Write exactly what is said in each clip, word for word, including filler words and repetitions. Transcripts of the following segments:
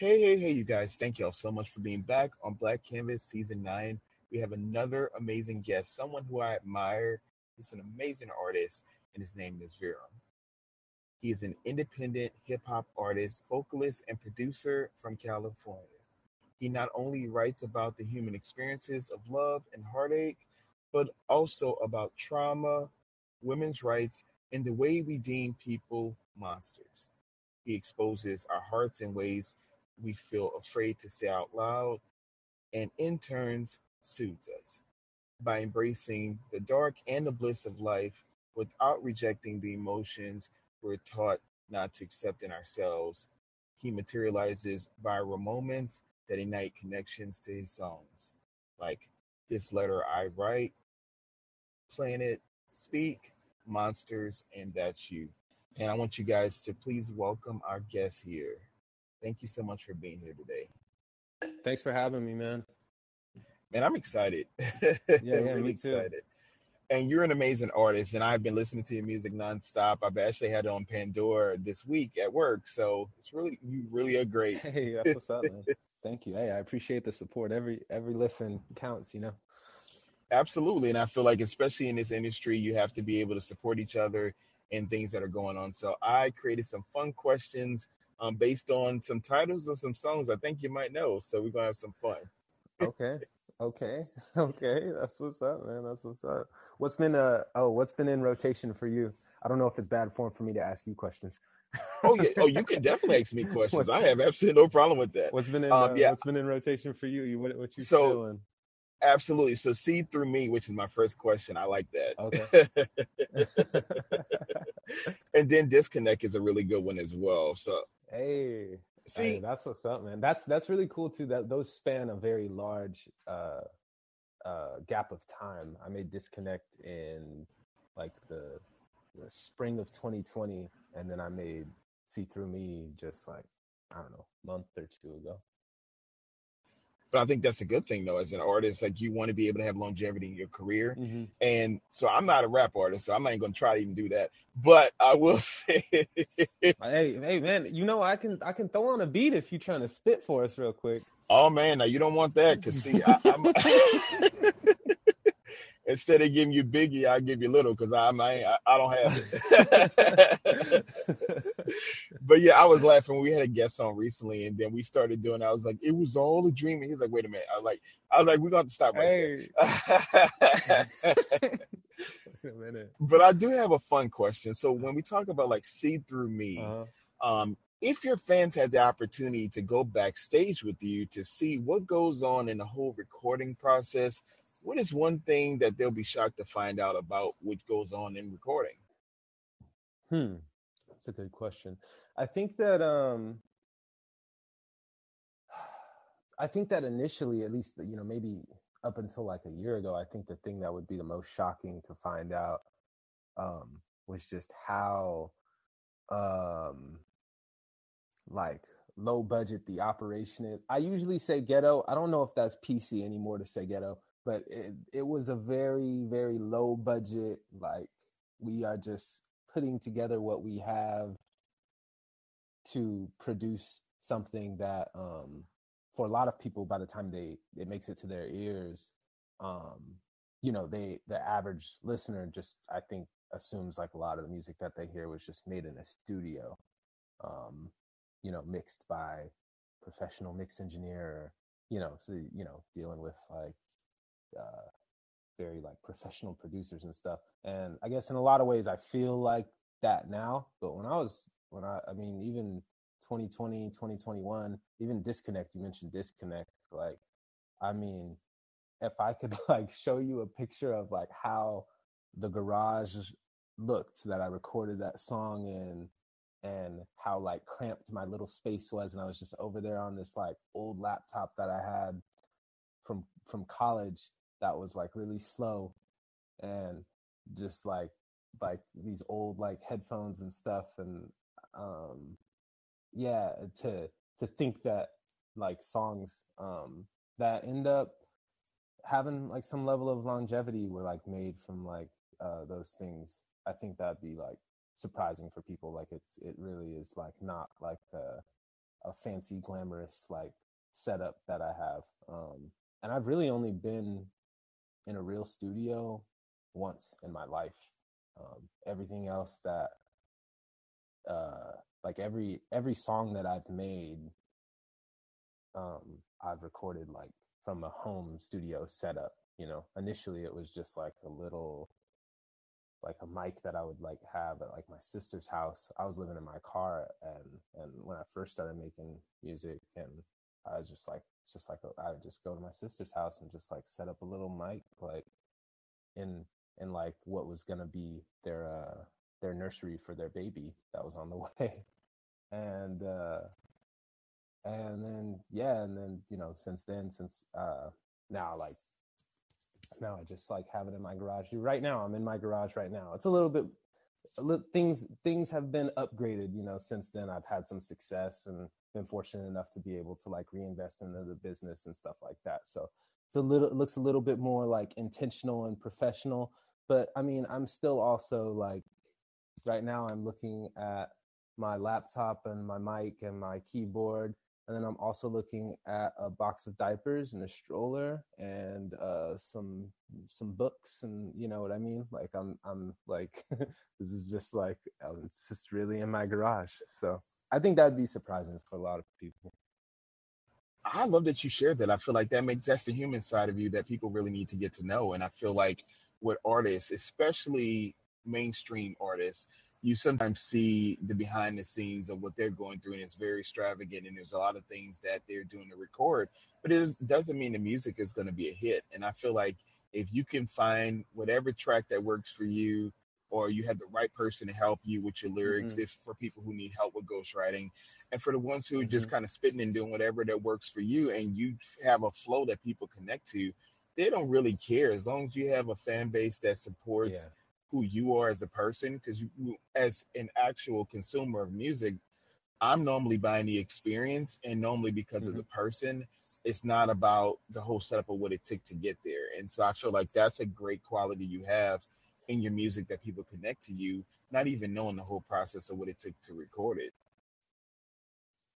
Hey, hey, hey, you guys. Thank y'all so much for being back on Black Canvas Season nine. We have another amazing guest, someone who I admire, who's an amazing artist, and his name is Verum. He is an independent hip-hop artist, vocalist, and producer from California. He not only writes about the human experiences of love and heartache, but also about trauma, women's rights, and the way we deem people monsters. He exposes our hearts in ways we feel afraid to say out loud, and in turn soothes us. By embracing the dark and the bliss of life without rejecting the emotions we're taught not to accept in ourselves, he materializes viral moments that ignite connections to his songs, like This Letter I Write, Planet, Speak, Monsters, and That's You. And I want you guys to please welcome our guest here. Thank you so much for being here today. Thanks for having me, man. Man, I'm excited. Yeah, yeah, really me excited. Too. And you're an amazing artist, and I've been listening to your music nonstop. I've actually had it on Pandora this week at work, so it's really you really are great. Hey, that's what's up, man. Thank you. Hey, I appreciate the support. Every every listen counts, you know. Absolutely, and I feel like especially in this industry, you have to be able to support each other and things that are going on. So I created some fun questions um, based on some titles of some songs I think you might know. So we're gonna have some fun. Okay. Okay. Okay. That's what's up, man. That's what's up. What's been, uh, oh, what's been in rotation for you? I don't know if it's bad form for me to ask you questions. Oh, yeah. Oh, you can definitely ask me questions. What's, I have absolutely no problem with that. What's been in, um, uh, yeah. what's been in rotation for you? What, what you so, feeling? Absolutely. So See Through Me, which is my first question. I like that. Okay. And then Disconnect is a really good one as well. So, hey. See, hey, that's what's up, man. That's that's really cool too. That those span a very large uh, uh, gap of time. I made Disconnect in like the, the spring of twenty twenty, and then I made See Through Me just like I don't know, a month or two ago. But I think that's a good thing though, as an artist, like you want to be able to have longevity in your career. Mm-hmm. And so I'm not a rap artist, so I'm not even gonna try to even do that. But I will say Hey, hey man, you know I can I can throw on a beat if you're trying to spit for us real quick. Oh man, now you don't want that, cause see I, I'm instead of giving you Biggie, I give you Little because I'm I, I don't have it. But yeah, I was laughing. We had a guest on recently, and then we started doing. I was like, "It was all a dream." And he's like, "Wait a minute." I was like, "I was like, we're gonna have to stop right hey. there." Wait a minute. But I do have a fun question. So when we talk about like See Through Me, uh-huh. um, if your fans had the opportunity to go backstage with you to see what goes on in the whole recording process, what is one thing that they'll be shocked to find out about what goes on in recording? Hmm. That's a good question. I think that, um, I think that initially, at least, you know, maybe up until like a year ago, I think the thing that would be the most shocking to find out, um, was just how, um, like, low budget the operation is. I usually say ghetto. I don't know if that's P C anymore to say ghetto. But it, it was a very, very low budget, like we are just putting together what we have to produce something that um, for a lot of people, by the time they it makes it to their ears, um, you know, they the average listener just, I think, assumes like a lot of the music that they hear was just made in a studio, um, you know, mixed by professional mix engineer, you know, so, you know, dealing with like, uh very like professional producers and stuff. And I guess in a lot of ways I feel like that now, but when I was when I I mean even twenty twenty, twenty twenty-one, even Disconnect, you mentioned Disconnect, like I mean if I could like show you a picture of like how the garage looked that I recorded that song in and how like cramped my little space was, and I was just over there on this like old laptop that I had from from college that was like really slow, and just like like these old like headphones and stuff, and um yeah to to think that like songs um that end up having like some level of longevity were like made from like uh those things. I think that'd be like surprising for people. Like it's it really is like not like a a fancy, glamorous like setup that I have. Um, and I've really only been in a real studio once in my life. Um, everything else that, uh, like every every song that I've made, um, I've recorded like from a home studio setup. You know, initially it was just like a little, like a mic that I would like have at like my sister's house. I was living in my car, and and when I first started making music, and I was just like, just like a, I would just go to my sister's house and just like set up a little mic, like in in like what was gonna be their uh, their nursery for their baby that was on the way, and uh, and then yeah, and then you know since then since uh, now like. Now I just like have it in my garage right now. I'm in my garage right now. It's a little bit a little, things things have been upgraded, you know, since then. I've had some success and been fortunate enough to be able to like reinvest into the business and stuff like that. So it's a little, it looks a little bit more like intentional and professional, but I mean, I'm still also like right now I'm looking at my laptop and my mic and my keyboard. And then I'm also looking at a box of diapers and a stroller and uh, some some books, and you know what I mean? Like I'm I'm like this is just like um, it's just really in my garage. So I think that'd be surprising for a lot of people. I love that you shared that. I feel like that makes that's the human side of you that people really need to get to know. And I feel like with artists, especially mainstream artists, you sometimes see the behind the scenes of what they're going through, and it's very extravagant, and there's a lot of things that they're doing to record, but it doesn't mean the music is going to be a hit. And I feel like if you can find whatever track that works for you, or you have the right person to help you with your lyrics, mm-hmm. if for people who need help with ghostwriting, and for the ones who mm-hmm. are just kind of spitting and doing whatever that works for you, and you have a flow that people connect to, they don't really care as long as you have a fan base that supports yeah. who you are as a person. Because you, as an actual consumer of music, I'm normally buying the experience, and normally because mm-hmm. of the person. It's not about the whole setup of what it took to get there. And so I feel like that's a great quality you have in your music that people connect to you, not even knowing the whole process of what it took to record it.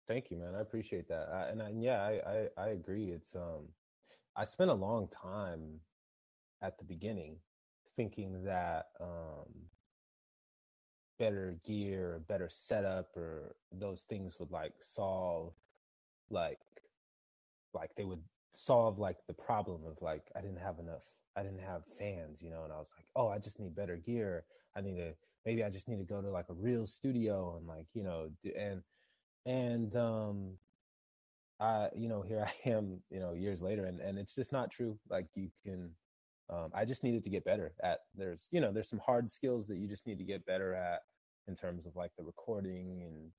Thank you, man. I appreciate that. I, and I, yeah, I, I, I agree. It's um, I spent a long time at the beginning thinking that um, better gear or better setup or those things would like solve like like they would solve like the problem of like I didn't have enough I didn't have fans, you know. And I was like, oh, I just need better gear. I need to maybe I just need to go to like a real studio and like, you know, and and um I you know here I am, you know, years later, and and it's just not true. Like you can Um, I just needed to get better at there's, you know, there's some hard skills that you just need to get better at in terms of like the recording and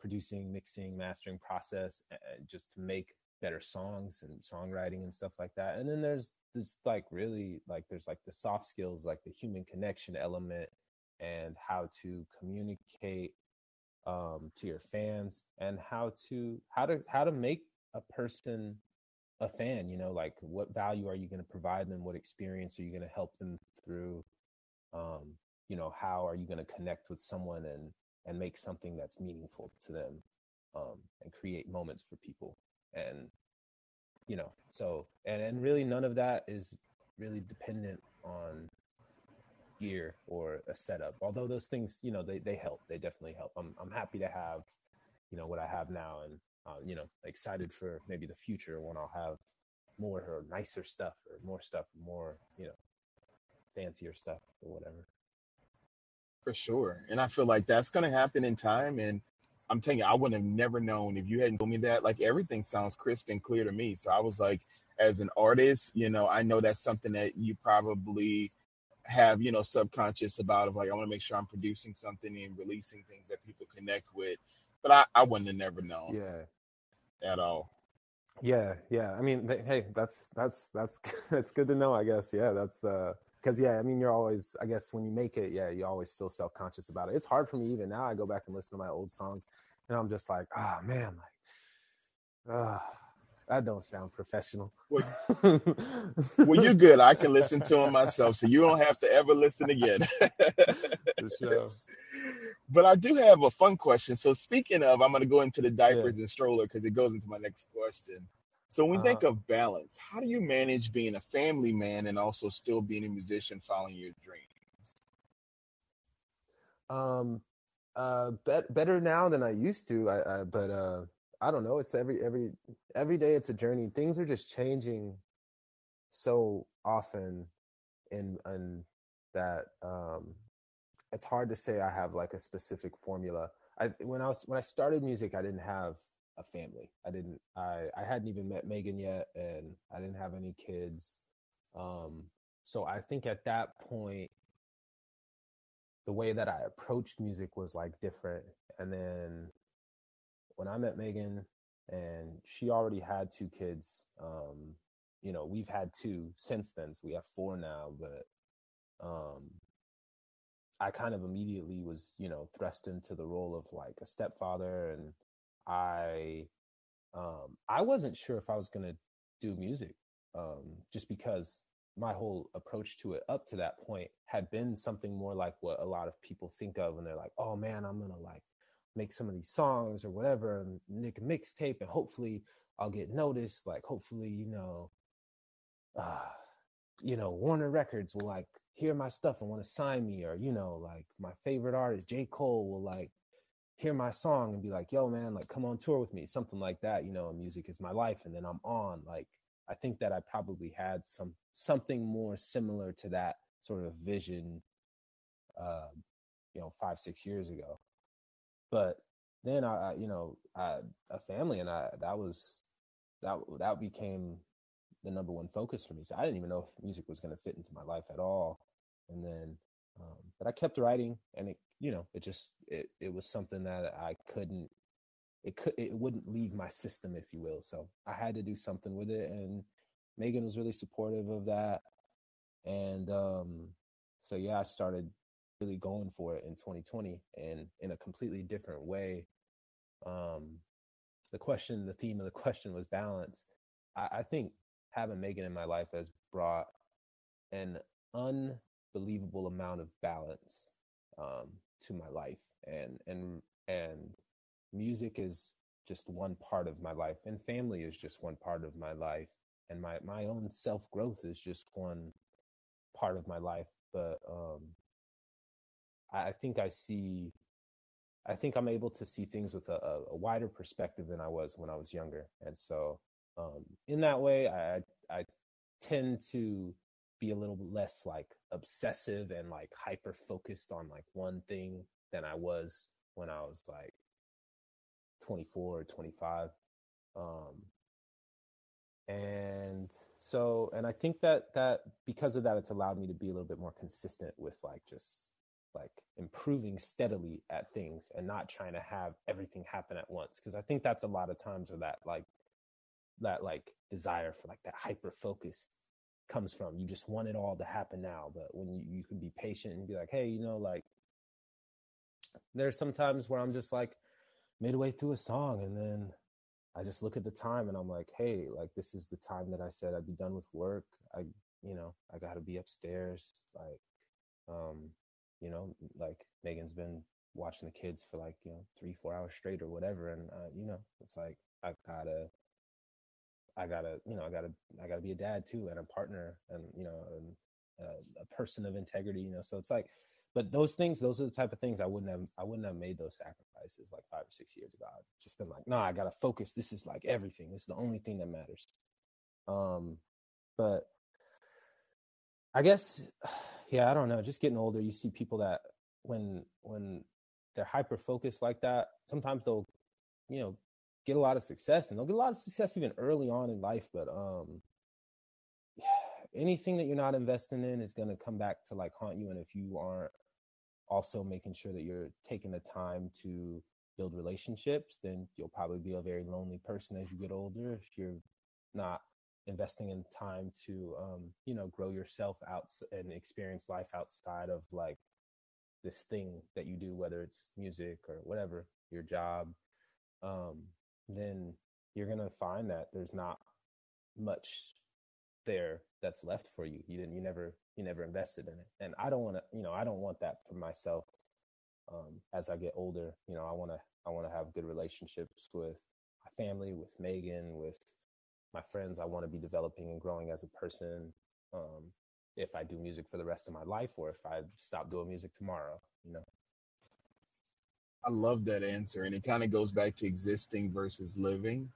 producing, mixing, mastering process, uh, just to make better songs and songwriting and stuff like that. And then there's this like really like there's like the soft skills, like the human connection element and how to communicate um, to your fans and how to how to how to make a person a fan, you know, like what value are you going to provide them? What experience are you going to help them through? Um, you know, how are you going to connect with someone and, and make something that's meaningful to them, um, and create moments for people? And, you know, so, and, and really none of that is really dependent on gear or a setup. Although those things, you know, they, they help, they definitely help. I'm, I'm happy to have, you know, what I have now, and, Uh, you know, excited for maybe the future when I'll have more or nicer stuff or more stuff, more, you know, fancier stuff or whatever. For sure. And I feel like that's going to happen in time. And I'm telling you, I would have never known if you hadn't told me that. Like everything sounds crisp and clear to me. So I was like, as an artist, you know, I know that's something that you probably have, you know, subconscious about, of like, I want to make sure I'm producing something and releasing things that people connect with. But I, I wouldn't have never known. Yeah. At all. Yeah, yeah. I mean, th- hey, that's that's that's that's good to know, I guess. Yeah, that's uh, because yeah, I mean, you're always, I guess, when you make it, yeah, you always feel self-conscious about it. It's hard for me even now. I go back and listen to my old songs, and I'm just like, ah, oh, man, like, ah, oh, that don't sound professional. Well, well, you're good. I can listen to them myself, so you don't have to ever listen again. For sure. But I do have a fun question. So speaking of, I'm going to go into the diapers yeah. and stroller because it goes into my next question. So when we uh, think of balance, how do you manage being a family man and also still being a musician following your dreams? Um, uh, bet, better now than I used to. I, I but uh, I don't know. It's every every every day. It's a journey. Things are just changing so often, and and that um, it's hard to say I have like a specific formula. I when I was when I started music, I didn't have a family. I didn't, I, I hadn't even met Megan yet, and I didn't have any kids. Um, so I think at that point, the way that I approached music was like different. And then when I met Megan and she already had two kids, um, you know, we've had two since then, so we have four now, but um, I kind of immediately was, you know, thrust into the role of like a stepfather, and I um, I wasn't sure if I was going to do music um, just because my whole approach to it up to that point had been something more like what a lot of people think of when they're like, oh man, I'm going to like make some of these songs or whatever and make a mixtape and hopefully I'll get noticed. Like hopefully, you know, uh, you know, Warner Records will like hear my stuff and want to sign me, or, you know, like my favorite artist, J. Cole, will like hear my song and be like, yo man, like come on tour with me, something like that, you know, music is my life. And then I'm on, like, I think that I probably had some, something more similar to that sort of vision, uh, you know, five, six years ago. But then I, I you know, I, a family and I, that was, that, that became the number one focus for me. So I didn't even know if music was going to fit into my life at all. And then, um, but I kept writing, and it, you know, it just, it, it was something that I couldn't, it could, it wouldn't leave my system, if you will. So I had to do something with it. And Megan was really supportive of that. And um, so, yeah, I started really going for it in twenty twenty, and in a completely different way. Um, the question, the theme of the question was balance. I, I think having Megan in my life has brought an unbelievable amount of balance um, to my life, and, and, and music is just one part of my life, and family is just one part of my life, and my, my own self growth is just one part of my life. But, um, I, I think I see, I think I'm able to see things with a, a wider perspective than I was when I was younger. And so, um, in that way, I, I tend to be a little less like obsessive and like hyper focused on like one thing than I was when I was like twenty-four or twenty-five. Um, and so, and I think that, that because of that, it's allowed me to be a little bit more consistent with like, just like improving steadily at things and not trying to have everything happen at once. Cause I think that's a lot of times where that like, that like desire for like that hyper focus comes from. You just want it all to happen now, but when you, you can be patient and be like, hey, you know, like there's some times where I'm just like midway through a song and then I just look at the time and I'm like, hey, like this is the time that I said I'd be done with work. I, you know, I gotta be upstairs. Like, um, you know, like Megan's been watching the kids for like, you know, three, four hours straight or whatever. And, uh, you know, it's like, I gotta, I gotta, you know, I gotta, I gotta be a dad too, and a partner, and, you know, and a, a person of integrity, you know. So it's like, but those things, those are the type of things I wouldn't have, I wouldn't have made those sacrifices like five or six years ago. I've just been like, nah, I gotta focus. This is like everything. This is the only thing that matters. Um, but I guess, yeah, I don't know. Just getting older, you see people that when, when they're hyper focused like that, sometimes they'll, you know, get a lot of success, and they'll get a lot of success even early on in life. But um, yeah, anything that you're not investing in is going to come back to like haunt you. And if you aren't also making sure that you're taking the time to build relationships, then you'll probably be a very lonely person as you get older. If you're not investing in time to, um, you know, grow yourself out and experience life outside of like this thing that you do, whether it's music or whatever, your job, um, then you're going to find that there's not much there that's left for you. You didn't, you never, you never invested in it. And I don't want to, you know, I don't want that for myself. um, as I get older, you know, I want to I want to have good relationships with my family, with Megan, with my friends. I want to be developing and growing as a person. Um, if I do music for the rest of my life, or if I stop doing music tomorrow, you know. I love that answer. And it kind of goes back to existing versus living.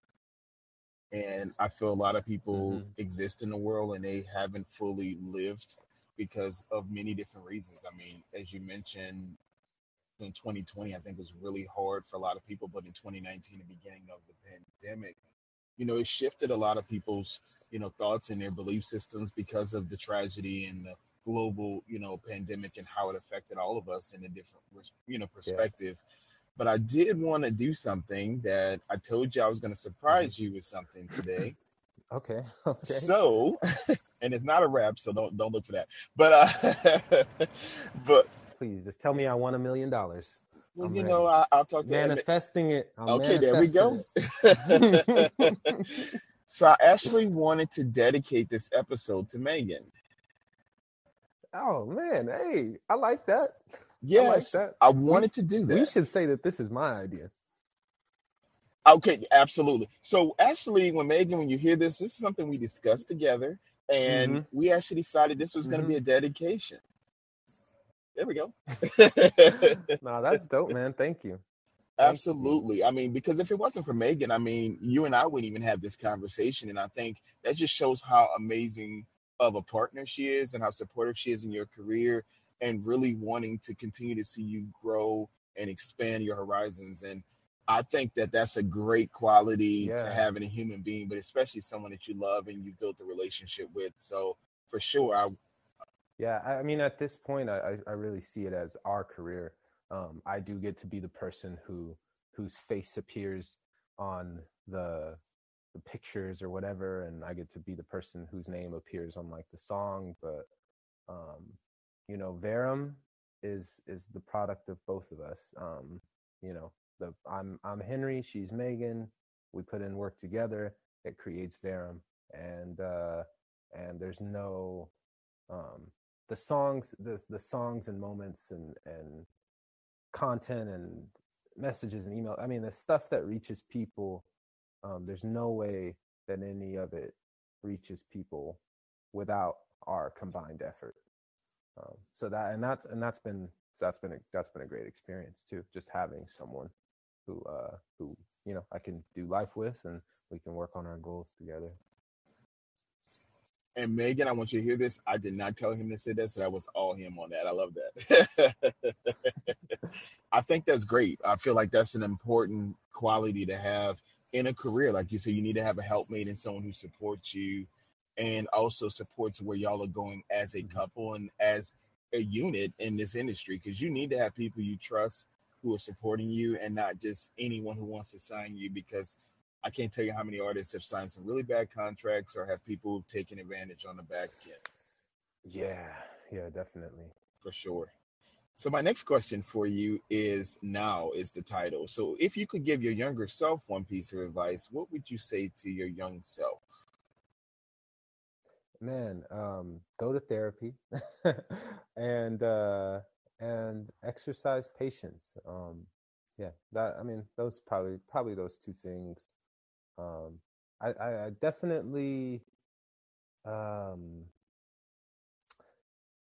And I feel a lot of people mm-hmm. exist in the world and they haven't fully lived because of many different reasons. I mean, as you mentioned, in twenty twenty, I think it was really hard for a lot of people. But in twenty nineteen, the beginning of the pandemic, you know, it shifted a lot of people's, you know, thoughts and their belief systems because of the tragedy and the global, you know, pandemic and how it affected all of us in a different, you know, perspective. Yeah. But I did want to do something that I told you I was going to surprise you with something today. Okay. Okay. So, and it's not a rap, so don't don't look for that. But, uh, but please just tell me I won a million dollars. Well, I'm you ready. know, I, I'll talk to manifesting you. It. I'm okay, manifesting there we go. So I actually wanted to dedicate this episode to Megan. Oh man, hey, I like that. Yes, I, like I wanted we, to do that. We should say that this is my idea. Okay, absolutely. So actually, when Megan, when you hear this, this is something we discussed together, and mm-hmm. we actually decided this was mm-hmm. going to be a dedication. There we go. No, that's dope, man. Thank you. Absolutely. I mean, because if it wasn't for Megan, I mean, you and I wouldn't even have this conversation. And I think that just shows how amazing of a partner she is and how supportive she is in your career and really wanting to continue to see you grow and expand your horizons. And I think that that's a great quality yeah. to have in a human being, but especially someone that you love and you built a relationship with. So for sure, I Yeah, I mean, at this point, I, I really see it as our career. Um, I do get to be the person who whose face appears on the, the pictures or whatever, and I get to be the person whose name appears on like the song. But um, you know, Verum is is the product of both of us. Um, you know, the I'm I'm Henry, she's Megan. We put in work together. It creates Verum, and uh, and there's no um. The songs, the the songs and moments and, and content and messages and email. I mean, the stuff that reaches people, um, there's no way that any of it reaches people without our combined effort. Um, so that and that's and that's been that's been a, that's been a great experience too. Just having someone who uh, who you know I can do life with, and we can work on our goals together. And Megan, I want you to hear this. I did not tell him to say that, so that was all him on that. I love that. I think that's great. I feel like that's an important quality to have in a career. Like you said, you need to have a helpmate and someone who supports you and also supports where y'all are going as a couple and as a unit in this industry, because you need to have people you trust who are supporting you and not just anyone who wants to sign you, because I can't tell you how many artists have signed some really bad contracts or have people taking advantage on the back end. Yeah, yeah, definitely. For sure. So my next question for you is, now is the title. So if you could give your younger self one piece of advice, what would you say to your young self? Man, um, go to therapy and uh, and exercise patience. Um, yeah, that I mean, those probably probably those two things. Um, I, I, I definitely, um,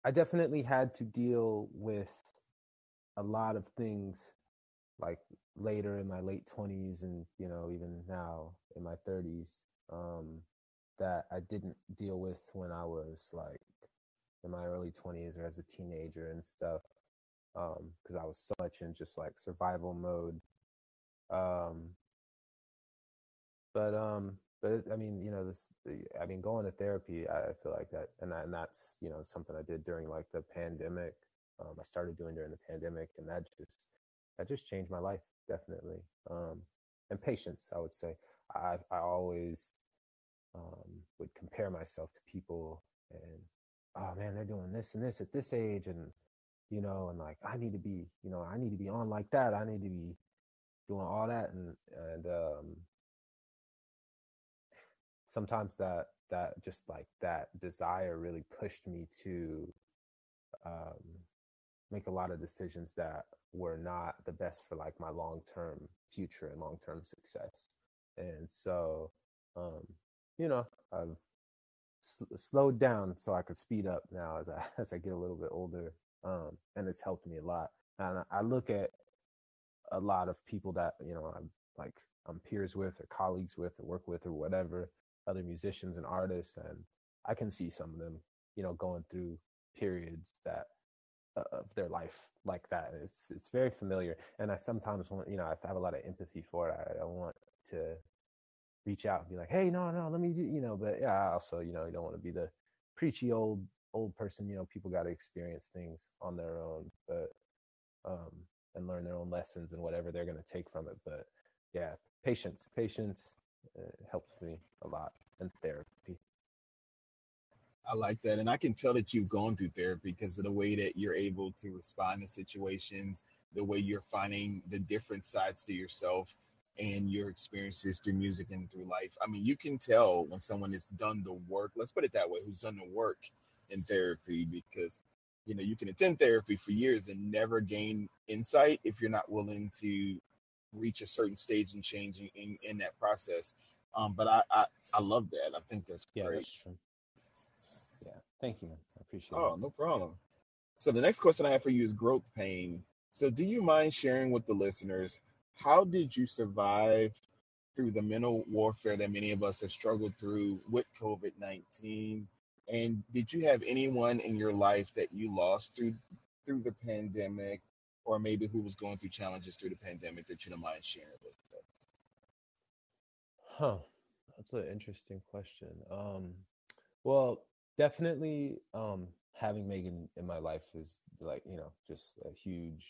I definitely had to deal with a lot of things like later in my late twenties and, you know, even now in my thirties, um, that I didn't deal with when I was like in my early twenties or as a teenager and stuff. Um, 'cause I was so much in just like survival mode. Um, But um, but I mean, you know, this. I mean, going to therapy, I feel like that, and, I, and that's you know something I did during like the pandemic. Um, I started doing during the pandemic, and that just that just changed my life, definitely. Um, and patience, I would say. I I always um, would compare myself to people, and oh man, they're doing this and this at this age, and you know, and like I need to be, you know, I need to be on like that. I need to be doing all that, and and. Um, Sometimes that that just like that desire really pushed me to um, make a lot of decisions that were not the best for like my long-term future and long-term success. And so, um, you know, I've sl- slowed down so I could speed up now as I, as I get a little bit older. Um, and it's helped me a lot. And I look at a lot of people that, you know, I'm like, I'm peers with or colleagues with or work with or whatever, other musicians and artists. And I can see some of them, you know, going through periods that uh, of their life like that. It's, it's very familiar. And I sometimes want, you know, I have a lot of empathy for it. I don't want to reach out and be like, hey, no, no, let me do, you know, but yeah, I also, you know, you don't want to be the preachy old, old person, you know, people got to experience things on their own, but, um, and learn their own lessons and whatever they're going to take from it. But yeah, patience, patience uh, helps me a lot, and therapy. I like that. And I can tell that you've gone through therapy because of the way that you're able to respond to situations, the way you're finding the different sides to yourself and your experiences through music and through life. I mean, you can tell when someone has done the work, let's put it that way, who's done the work in therapy, because, you know, you can attend therapy for years and never gain insight if you're not willing to reach a certain stage and change in, in that process. Um, but I, I, I love that. I think that's great. Yeah, that's true. Yeah, thank you, man. I appreciate it. Oh, that. No problem. So the next question I have for you is growth pain. So do you mind sharing with the listeners, how did you survive through the mental warfare that many of us have struggled through with covid nineteen? And did you have anyone in your life that you lost through through the pandemic, or maybe who was going through challenges through the pandemic that you don't mind sharing with us? Huh. That's an interesting question. Um, well, definitely um, having Megan in my life is like, you know, just a huge,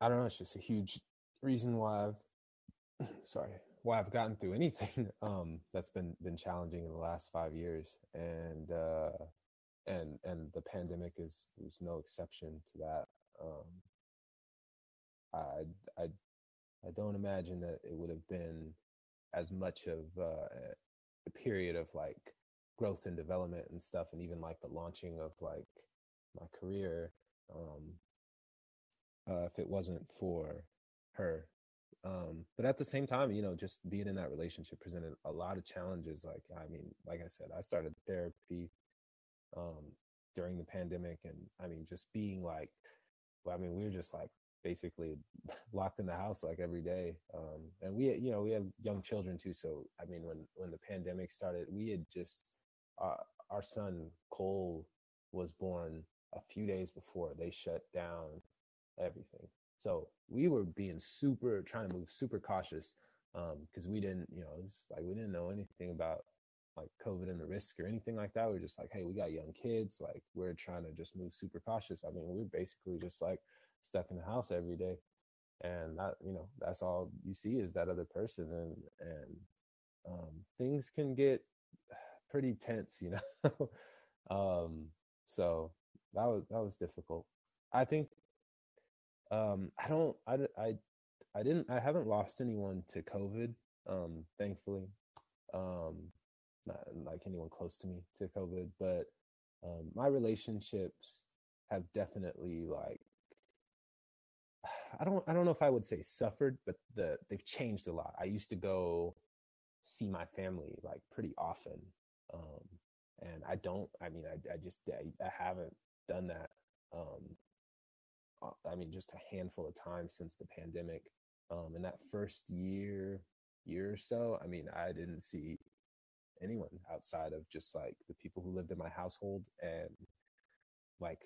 I don't know, it's just a huge reason why I've, sorry, why I've gotten through anything um, that's been been challenging in the last five years. And uh, and and the pandemic is, is no exception to that. Um, I, I, I don't imagine that it would have been as much of uh, a period of like growth and development and stuff, and even like the launching of like my career, um, uh, if it wasn't for her. Um, but at the same time, you know, just being in that relationship presented a lot of challenges. Like, I mean, like I said, I started therapy um, during the pandemic, and I mean, just being like, well, I mean, we were just like basically locked in the house like every day. Um, and we, you know, we had young children too. So, I mean, when, when the pandemic started, we had just, uh, our son Cole was born a few days before they shut down everything. So we were being super, trying to move super cautious because um, we didn't, you know, it's like we didn't know anything about like COVID and the risk or anything like that. We were just like, hey, we got young kids. Like we're trying to just move super cautious. I mean, we were basically just like stuck in the house every day. And that, you know, that's all you see is that other person. And, and um, things can get pretty tense, you know. um, so that was, that was difficult. I think Um, I don't, I, I, I didn't, I haven't lost anyone to COVID, um, thankfully, um, not like anyone close to me to COVID, but, um, my relationships have definitely like, I don't, I don't know if I would say suffered, but the, they've changed a lot. I used to go see my family like pretty often. Um, and I don't, I mean, I, I just, I, I haven't done that, um, I mean, just a handful of times since the pandemic. Um, in that first year, year or so, I mean, I didn't see anyone outside of just like the people who lived in my household and like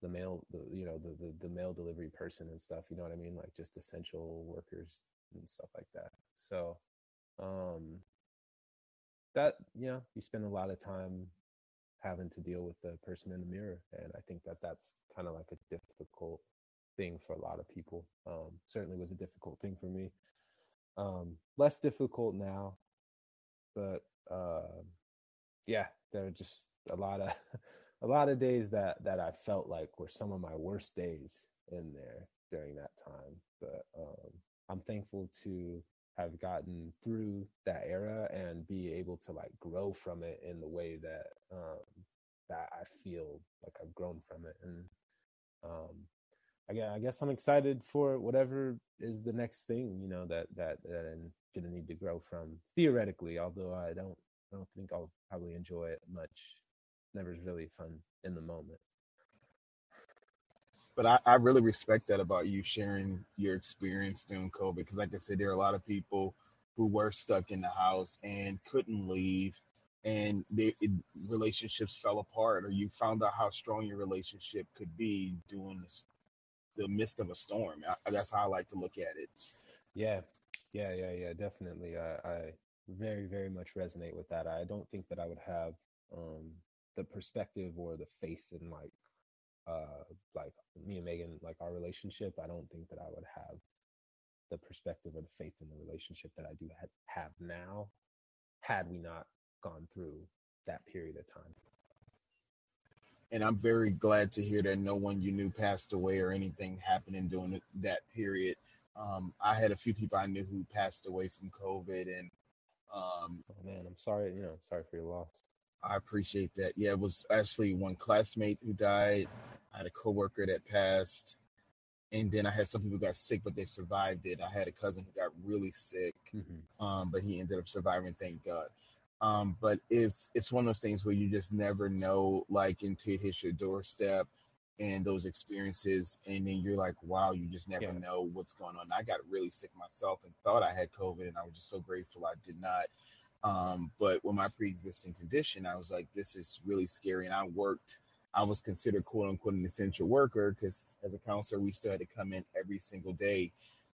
the mail, the, you know, the, the, the mail delivery person and stuff, you know what I mean? Like just essential workers and stuff like that. So um, that, you know, you spend a lot of time having to deal with the person in the mirror. And I think that that's kind of like a difficult thing for a lot of people. Um, certainly was a difficult thing for me. Um, less difficult now, but uh, yeah, there are just a lot of a lot of days that that I felt like were some of my worst days in there during that time. But um, I'm thankful to have gotten through that era and be able to like grow from it in the way that um, that I feel like I've grown from it. And um, I guess, I guess I'm excited for whatever is the next thing, you know, that that, that I'm gonna need to grow from theoretically. Although I don't, I don't think I'll probably enjoy it much. Never really fun in the moment. But I, I really respect that about you sharing your experience during COVID, because, like I said, there are a lot of people who were stuck in the house and couldn't leave, and they, it, relationships fell apart, or you found out how strong your relationship could be during the, the midst of a storm. I, that's how I like to look at it. Yeah, yeah, yeah, yeah, definitely. I, I very, very much resonate with that. I don't think that I would have um, the perspective or the faith in, like, uh, like me and Megan, like our relationship. I don't think that I would have the perspective or the faith in the relationship that I do ha- have now, had we not gone through that period of time. And I'm very glad to hear that no one you knew passed away or anything happening during that period. Um, I had a few people I knew who passed away from COVID, and um, oh man, I'm sorry. You know, I'm sorry for your loss. I appreciate that. Yeah, it was actually one classmate who died. I had a coworker that passed. And then I had some people who got sick, but they survived it. I had a cousin who got really sick, mm-hmm. um, but he ended up surviving, thank God. Um, but it's it's one of those things where you just never know, like, until it hits your doorstep and those experiences. And then you're like, wow, you just never yeah. know what's going on. I got really sick myself and thought I had COVID, and I was just so grateful I did not. Um, but with my pre-existing condition, I was like, this is really scary. And I worked, I was considered, quote unquote, an essential worker, because as a counselor, we still had to come in every single day.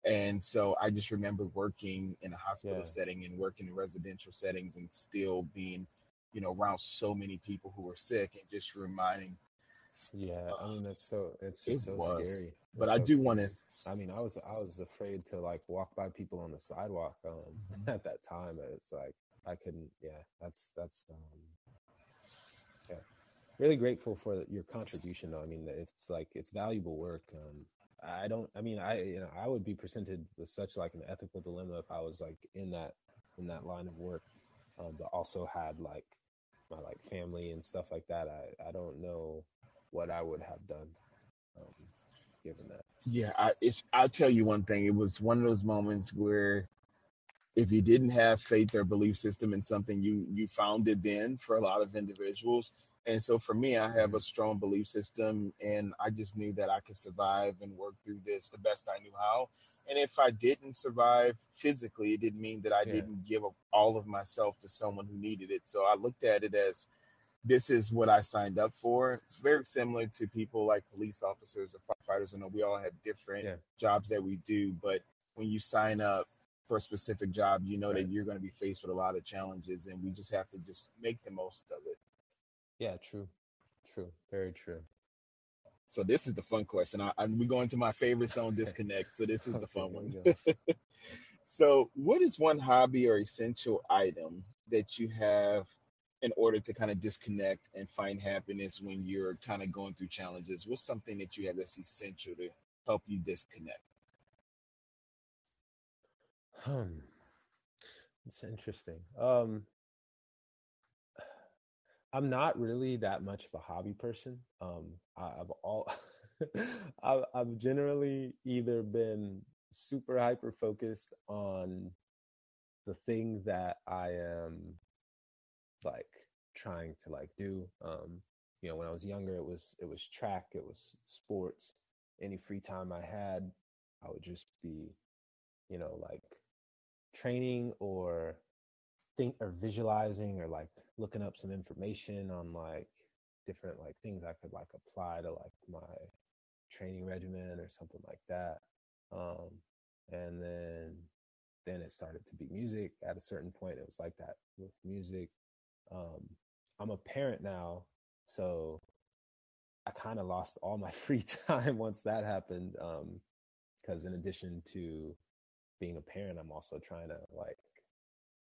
And so I just remember working in a hospital yeah. setting and working in residential settings and still being, you know, around so many people who were sick, and just reminding. Yeah. Uh, I mean, that's so, it's just it so was. scary. It's but so I do want to, I mean, I was, I was afraid to, like, walk by people on the sidewalk um, mm-hmm. at that time. It's like, I couldn't, yeah, that's, that's, um, yeah. Really grateful for your contribution, though. I mean, it's like, it's valuable work. Um, I don't, I mean, I, you know, I would be presented with such, like, an ethical dilemma if I was, like, in that, in that line of work, um, but also had, like, my, like, family and stuff like that. I, I don't know what I would have done, um, given that. Yeah. I, it's, I'll tell you one thing. It was one of those moments where, if you didn't have faith or belief system in something, you you found it then for a lot of individuals. And so for me, I have a strong belief system, and I just knew that I could survive and work through this the best I knew how. And if I didn't survive physically, it didn't mean that I yeah. didn't give up all of myself to someone who needed it. So I looked at it as, this is what I signed up for. It's very similar to people like police officers or firefighters. I know we all have different yeah. jobs that we do, but when you sign up for a specific job, you know right. that you're going to be faced with a lot of challenges, and we just have to just make the most of it. Yeah, true. True. Very true. So this is the fun question. I, I, we're going to my favorite zone, disconnect. So this is the fun one. So what is one hobby or essential item that you have in order to kind of disconnect and find happiness when you're kind of going through challenges? What's something that you have that's essential to help you disconnect? Um, it's interesting. Um, I'm not really that much of a hobby person. Um, I, I've all, I've, I've generally either been super hyper focused on the thing that I am, like, trying to, like, do. Um, you know, when I was younger, it was it was track, it was sports. Any free time I had, I would just be, you know, like, training or think or visualizing or, like, looking up some information on, like, different, like, things I could, like, apply to, like, my training regimen or something like that. Um, and then, then it started to be music. At a certain point, it was like that with music. Um, I'm a parent now, so I kind of lost all my free time once that happened. Um, 'cause in addition to being a parent, I'm also trying to, like,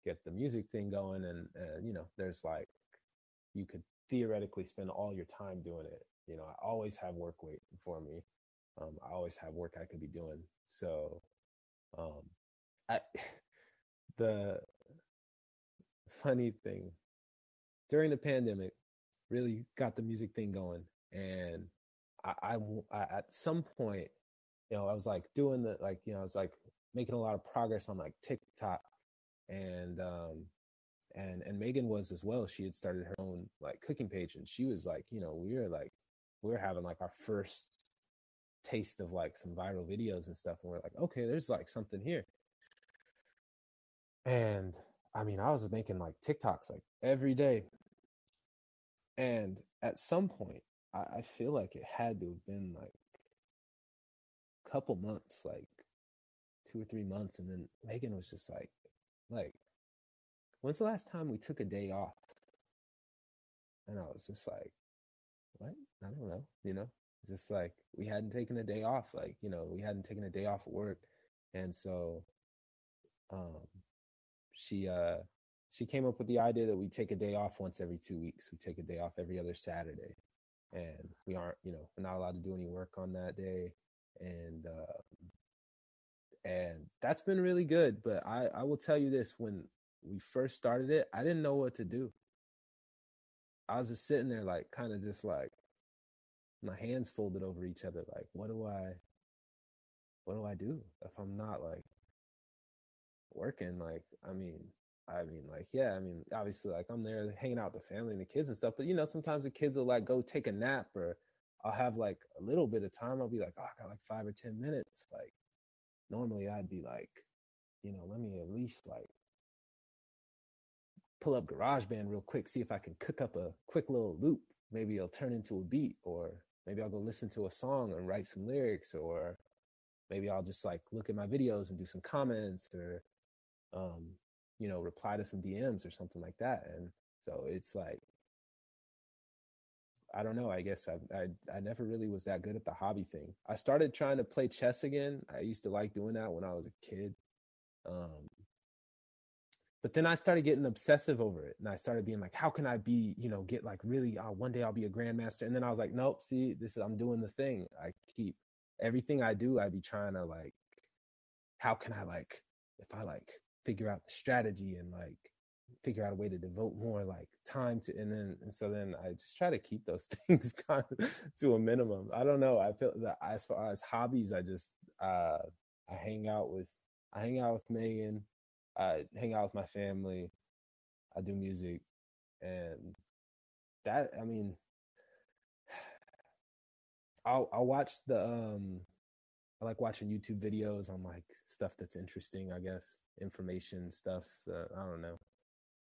get the music thing going, and, and you know, there's, like, you could theoretically spend all your time doing it. You know, I always have work waiting for me. Um, I always have work I could be doing. So, um, I the funny thing during the pandemic really got the music thing going, and I, I, I at some point, you know, I was like doing the, like, you know, I was like making a lot of progress on like TikTok, and um, and and Megan was as well. She had started her own like cooking page, and she was like, you know, we were like, we were having like our first taste of like some viral videos and stuff, and we're like, okay, there's like something here. And I mean, I was making like TikToks like every day. And at some point, I, I feel like it had to have been like a couple months, like two or three months. And then Megan was just like, like, when's the last time we took a day off? And I was just like, what? I don't know. You know, just like we hadn't taken a day off. Like, you know, we hadn't taken a day off of work. And so um, she, uh, she came up with the idea that we take a day off once every two weeks. We take a day off every other Saturday, and we aren't, you know, we're not allowed to do any work on that day. And, uh, and that's been really good. But I, I will tell you this, when we first started it, I didn't know what to do. I was just sitting there, like, kind of just like my hands folded over each other. Like, what do I, what do I do if I'm not like working? Like, I mean, I mean, like, yeah, I mean, obviously, like, I'm there hanging out with the family and the kids and stuff. But, you know, sometimes the kids will, like, go take a nap, or I'll have, like, a little bit of time. I'll be like, oh, I got, like, five or ten minutes. Like, normally I'd be like, you know, let me at least, like, pull up GarageBand real quick, see if I can cook up a quick little loop. Maybe it'll turn into a beat, or maybe I'll go listen to a song and write some lyrics, or maybe I'll just, like, look at my videos and do some comments, or, um, you know, reply to some D Ms or something like that. And so it's like, I don't know, I guess I, I I never really was that good at the hobby thing. I started trying to play chess again. I used to like doing that when I was a kid. Um, but then I started getting obsessive over it. And I started being like, how can I be, you know, get like really, uh, one day I'll be a grandmaster. And then I was like, nope, see, this is, I'm doing the thing. I keep, everything I do, I'd be trying to like, how can I like, if I like, figure out the strategy and like figure out a way to devote more like time to, and then, and so then I just try to keep those things kind of to a minimum. I don't know. I feel that as far as hobbies, I just, uh, I hang out with, I hang out with Megan, I hang out with my family, I do music, and that, I mean, I'll, I'll watch the, um, I like watching YouTube videos on like stuff that's interesting, I guess, information stuff, uh, I don't know,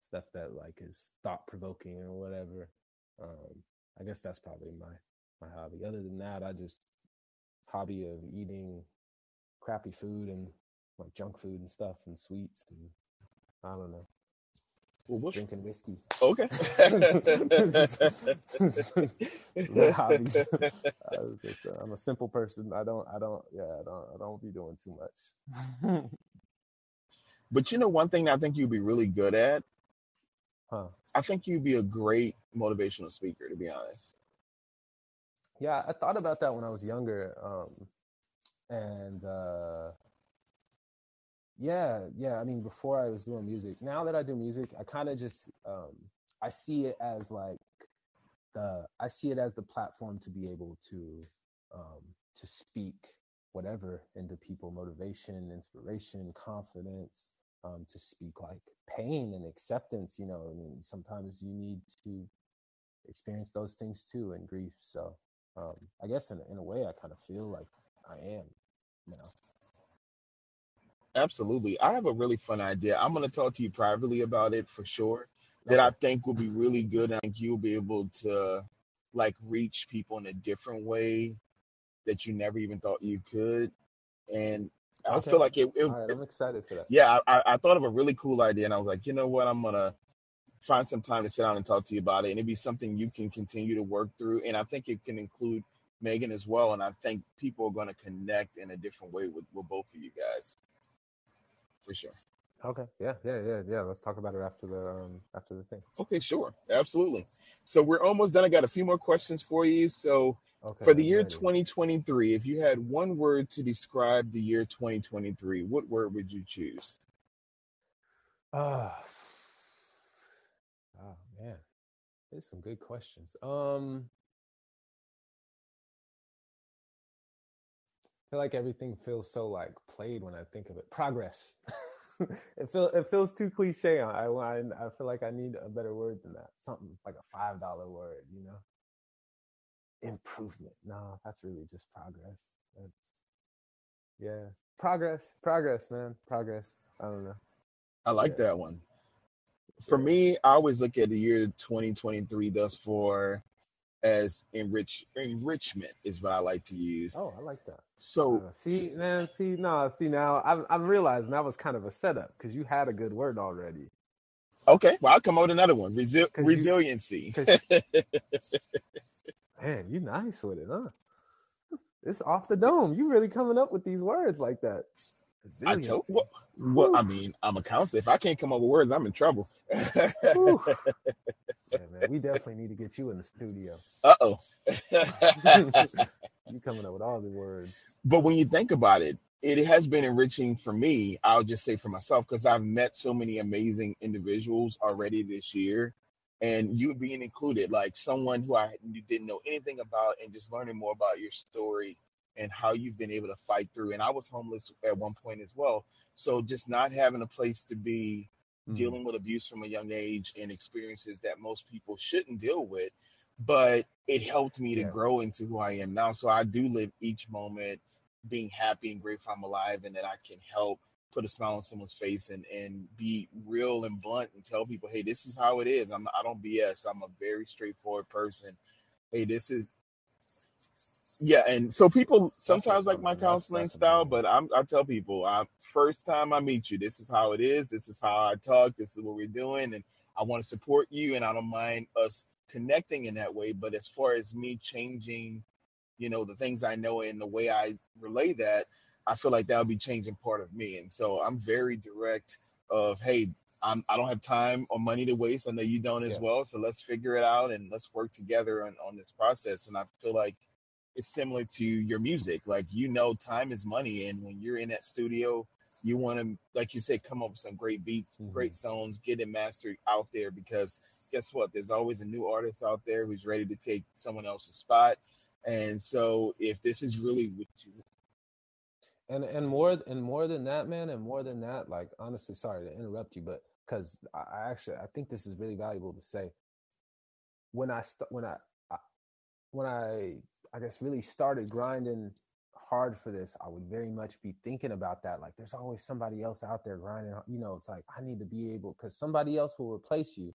stuff that like is thought provoking or whatever. Um, I guess that's probably my, my hobby. Other than that, I just hobby of eating crappy food and like junk food and stuff and sweets and I don't know. Well, what's drinking whiskey? Okay. just, uh, I'm a simple person. I don't. I don't. Yeah. I don't. I don't be doing too much. But you know, one thing I think you'd be really good at. Huh. I think you'd be a great motivational speaker, to be honest. Yeah, I thought about that when I was younger, um, and. Uh, Yeah, yeah. I mean, before I was doing music. Now that I do music, I kind of just um, I see it as like the I see it as the platform to be able to um, to speak whatever into people, motivation, inspiration, confidence, um, to speak like pain and acceptance. You know, I mean, sometimes you need to experience those things too, and grief. So um, I guess in in a way, I kind of feel like I am, you know. Absolutely. I have a really fun idea. I'm going to talk to you privately about it for sure, that I think will be really good. I think you'll be able to like reach people in a different way that you never even thought you could. And okay. I feel like it, it, right, I'm excited for that. Yeah. I, I thought of a really cool idea and I was like, you know what, I'm going to find some time to sit down and talk to you about it. And it'd be something you can continue to work through. And I think it can include Megan as well. And I think people are going to connect in a different way with, with both of you guys. For sure. Okay. Yeah. Yeah. Yeah. Yeah. Let's talk about it after the um, after the thing. Okay. Sure. Absolutely. So we're almost done. I got a few more questions for you. So okay, for the year twenty twenty-three, if you had one word to describe the year twenty twenty-three, what word would you choose? Uh, oh man, there's some good questions. Um, I feel like everything feels so like played when I think of it. Progress. It feels it feels too cliche. I, I I feel like I need a better word than that. Something like a five dollar word, you know. Improvement. No, that's really just progress. That's yeah, progress, progress, man, progress. I don't know. I like yeah. that one. For yeah. me, I always look at the year twenty twenty-three thus far as enrich enrichment is what I like to use. Oh, I like that. So uh, see, man, see, no, see now I'm I'm realizing that was kind of a setup because you had a good word already. Okay, well I'll come out with another one. Resi- resiliency. You, man, you nice with it, huh? It's off the dome. You really coming up with these words like that. I told you. Well, well, I mean, I'm a counselor. If I can't come up with words, I'm in trouble. Yeah, man, we definitely need to get you in the studio. Uh-oh. You coming up with all the words. But when you think about it, it has been enriching for me. I'll just say for myself, because I've met so many amazing individuals already this year. And you being included, like someone who I didn't know anything about, and just learning more about your story and how you've been able to fight through. And I was homeless at one point as well. So just not having a place to be, mm-hmm. dealing with abuse from a young age and experiences that most people shouldn't deal with, but it helped me to yeah. grow into who I am now. So I do live each moment being happy and grateful I'm alive and that I can help put a smile on someone's face and, and be real and blunt and tell people, hey, this is how it is. I'm, I don't B S. I'm a very straightforward person. Hey, this is, yeah. And so people sometimes like my counseling style, but I'm, I tell people, I, first time I meet you, this is how it is. This is how I talk. This is what we're doing. And I want to support you. And I don't mind us connecting in that way. But as far as me changing, you know, the things I know and the way I relay that, I feel like that would be changing part of me. And so I'm very direct of, hey, I'm, I don't have time or money to waste. I know you don't as yeah. well. So let's figure it out and let's work together on, on this process. And I feel like it's similar to your music. Like, you know, time is money. And when you're in that studio, you want to, like you said, come up with some great beats, mm-hmm. great songs, get it mastered out there. Because guess what? There's always a new artist out there who's ready to take someone else's spot. And so if this is really what you And and more and more than that, man, and more than that, like, honestly, sorry to interrupt you, but because I actually, I think this is really valuable to say. When I, st- when I, I, when I, I guess really started grinding hard for this, I would very much be thinking about that. Like, there's always somebody else out there grinding, you know, it's like, I need to be able, because somebody else will replace you.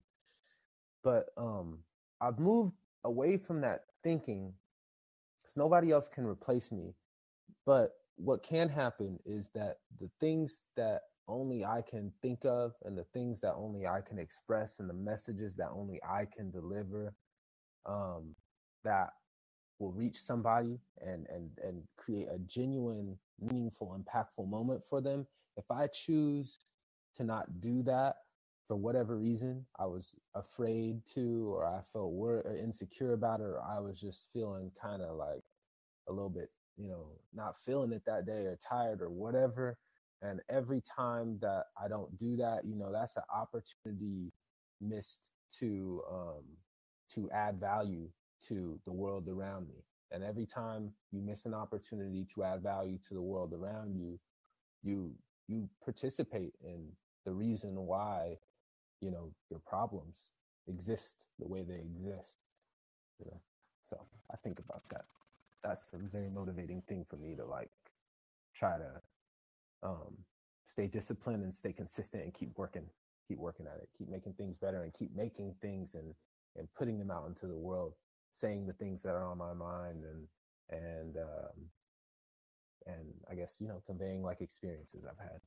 But um, I've moved away from that thinking because nobody else can replace me. But what can happen is that the things that only I can think of and the things that only I can express and the messages that only I can deliver, um, that will reach somebody and, and, and create a genuine, meaningful, impactful moment for them. If I choose to not do that for whatever reason, I was afraid to, or I felt wor- or insecure about it, or I was just feeling kind of like a little bit, you know, not feeling it that day or tired or whatever. And every time that I don't do that, you know, that's an opportunity missed to, um, to add value to the world around me. And every time you miss an opportunity to add value to the world around you, you, you participate in the reason why, you know, your problems exist the way they exist, you know? So I think about that. That's a very motivating thing for me to like try to um, stay disciplined and stay consistent and keep working, keep working at it, keep making things better and keep making things and, and putting them out into the world, saying the things that are on my mind and, and, um, and I guess, you know, conveying like experiences I've had.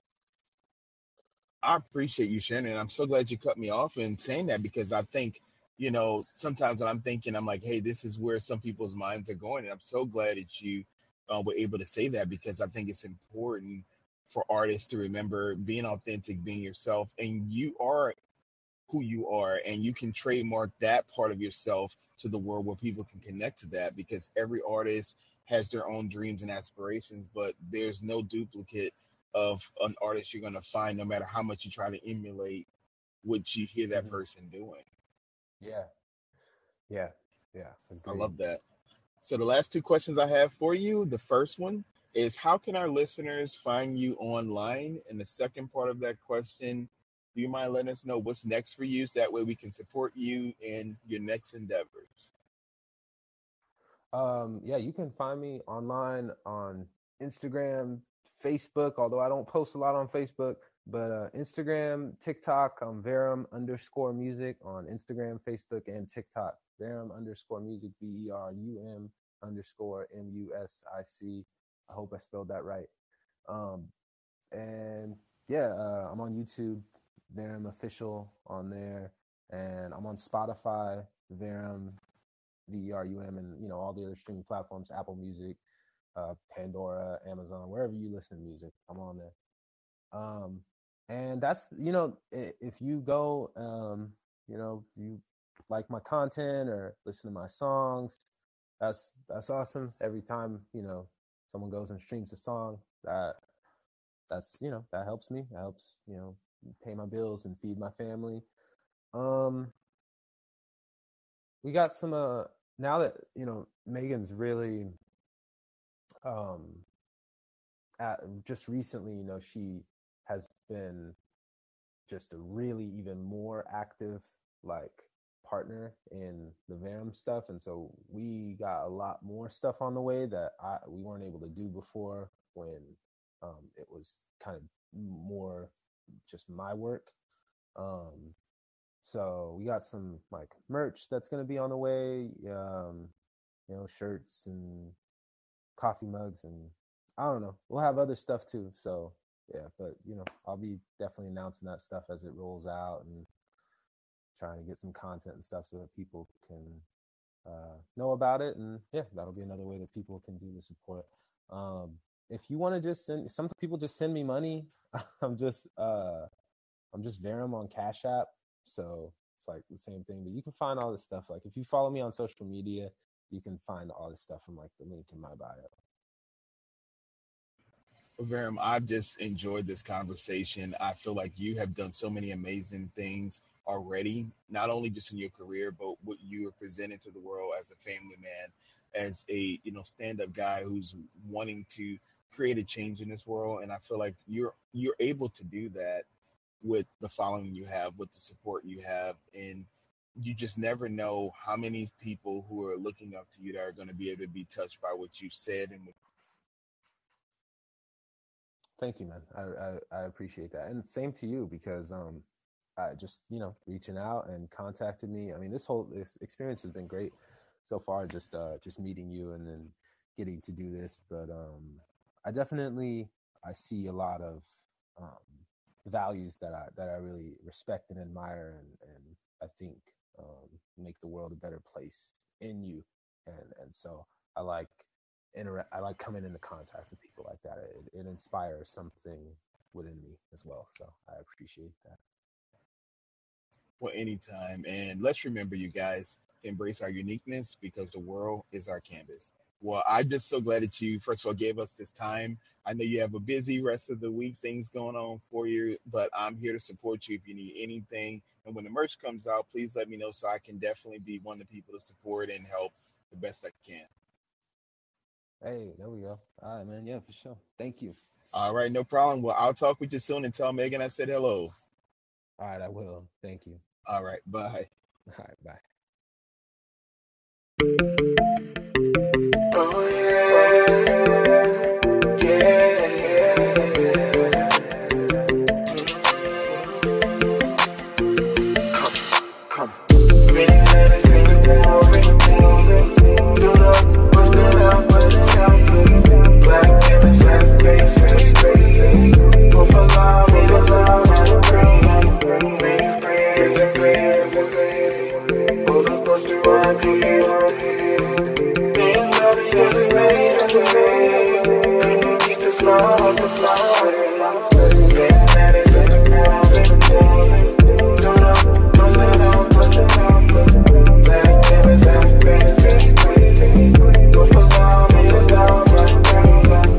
I appreciate you sharing it. I'm so glad you cut me off and saying that, because I think, you know, sometimes when I'm thinking, I'm like, hey, this is where some people's minds are going. And I'm so glad that you uh, were able to say that, because I think it's important for artists to remember being authentic, being yourself. And you are who you are, and you can trademark that part of yourself to the world where people can connect to that, because every artist has their own dreams and aspirations, but there's no duplicate of an artist you're going to find, no matter how much you try to emulate what you hear that person doing. Yeah. Yeah. Yeah. Agreed. I love that. So the last two questions I have for you, the first one is how can our listeners find you online? And the second part of that question, do you mind letting us know what's next for you? So that way we can support you in your next endeavors. Um, yeah, you can find me online on Instagram, Facebook, although I don't post a lot on Facebook, but uh, Instagram, TikTok, um, Verum underscore music on Instagram, Facebook, and TikTok. Verum underscore music, V E R U M underscore M U S I C. I hope I spelled that right. Um, and yeah, uh, I'm on YouTube, Verum Official on there. And I'm on Spotify, Verum, V E R U M, and, you know, all the other streaming platforms, Apple Music, uh, Pandora, Amazon, wherever you listen to music, I'm on there. Um, and that's, you know, if you go, um, you know, you like my content or listen to my songs, that's, that's awesome. Every time, you know, someone goes and streams a song, that that's, you know, that helps me. That helps, you know, pay my bills and feed my family. Um, we got some, uh, now that, you know, Megan's really, um, at, just recently, you know, she has been just a really even more active, like, partner in the Verum stuff. And so we got a lot more stuff on the way that I, we weren't able to do before when um, it was kind of more just my work. Um, so we got some, like, merch that's going to be on the way, um, you know, shirts and coffee mugs and I don't know. We'll have other stuff too. So yeah, but you know, I'll be definitely announcing that stuff as it rolls out and trying to get some content and stuff so that people can uh, know about it. And yeah, that'll be another way that people can do the support. Um, if you want to just send, some people just send me money. I'm just, uh, I'm just Verum on Cash App. So it's like the same thing, but you can find all this stuff. Like if you follow me on social media, you can find all this stuff from like the link in my bio. Verum, I've just enjoyed this conversation. I feel like you have done so many amazing things already, not only just in your career, but what you are presenting to the world as a family man, as a, you know, stand-up guy who's wanting to create a change in this world. And I feel like you're you're able to do that with the following you have, with the support you have. And you just never know how many people who are looking up to you that are going to be able to be touched by what you said and what. Thank you, man. I, I, I appreciate that. And same to you, because um, I just, you know, reaching out and contacted me. I mean, this whole this experience has been great so far, just uh, just meeting you and then getting to do this. But um, I definitely, I see a lot of um, values that I that I really respect and admire. And, and I think um, make the world a better place in you. And, and so I like, Interact, I like coming into contact with people like that. It, it inspires something within me as well. So I appreciate that. Well, anytime. And let's remember, you guys, to embrace our uniqueness because the world is our canvas. Well, I'm just so glad that you, first of all, gave us this time. I know you have a busy rest of the week, things going on for you, but I'm here to support you if you need anything. And when the merch comes out, please let me know so I can definitely be one of the people to support and help the best I can. Hey, there we go. All right, man. Yeah, for sure. Thank you. All right, no problem. Well, I'll talk with you soon and tell Megan I said hello. All right, I will. Thank you. All right, bye. All right, bye. Oh, yeah. Yeah, yeah. Come, come. Black Canvas has space and crazy. Move along, move along, move free, free, is it clear? Hold up, go through our knees. Being loved, it doesn't mean to me. When you need to smile, I can smile.